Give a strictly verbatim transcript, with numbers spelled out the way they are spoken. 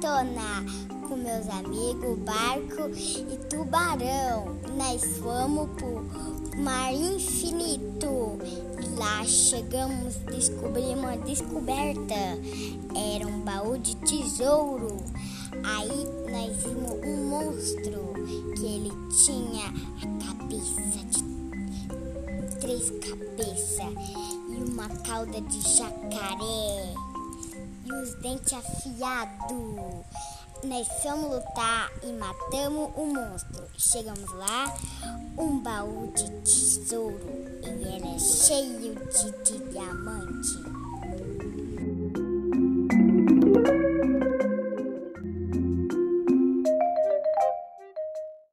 Valentona, com meus amigos Barco e Tubarão. Nós fomos pro Mar Infinito. Lá chegamos, descobrimos uma descoberta. Era um baú de tesouro. Aí nós vimos um monstro que ele tinha a cabeça de três cabeças e uma cauda de jacaré e os dentes afiados. Nós fomos lutar e matamos o monstro. Chegamos lá, um baú de tesouro e era cheio de diamante.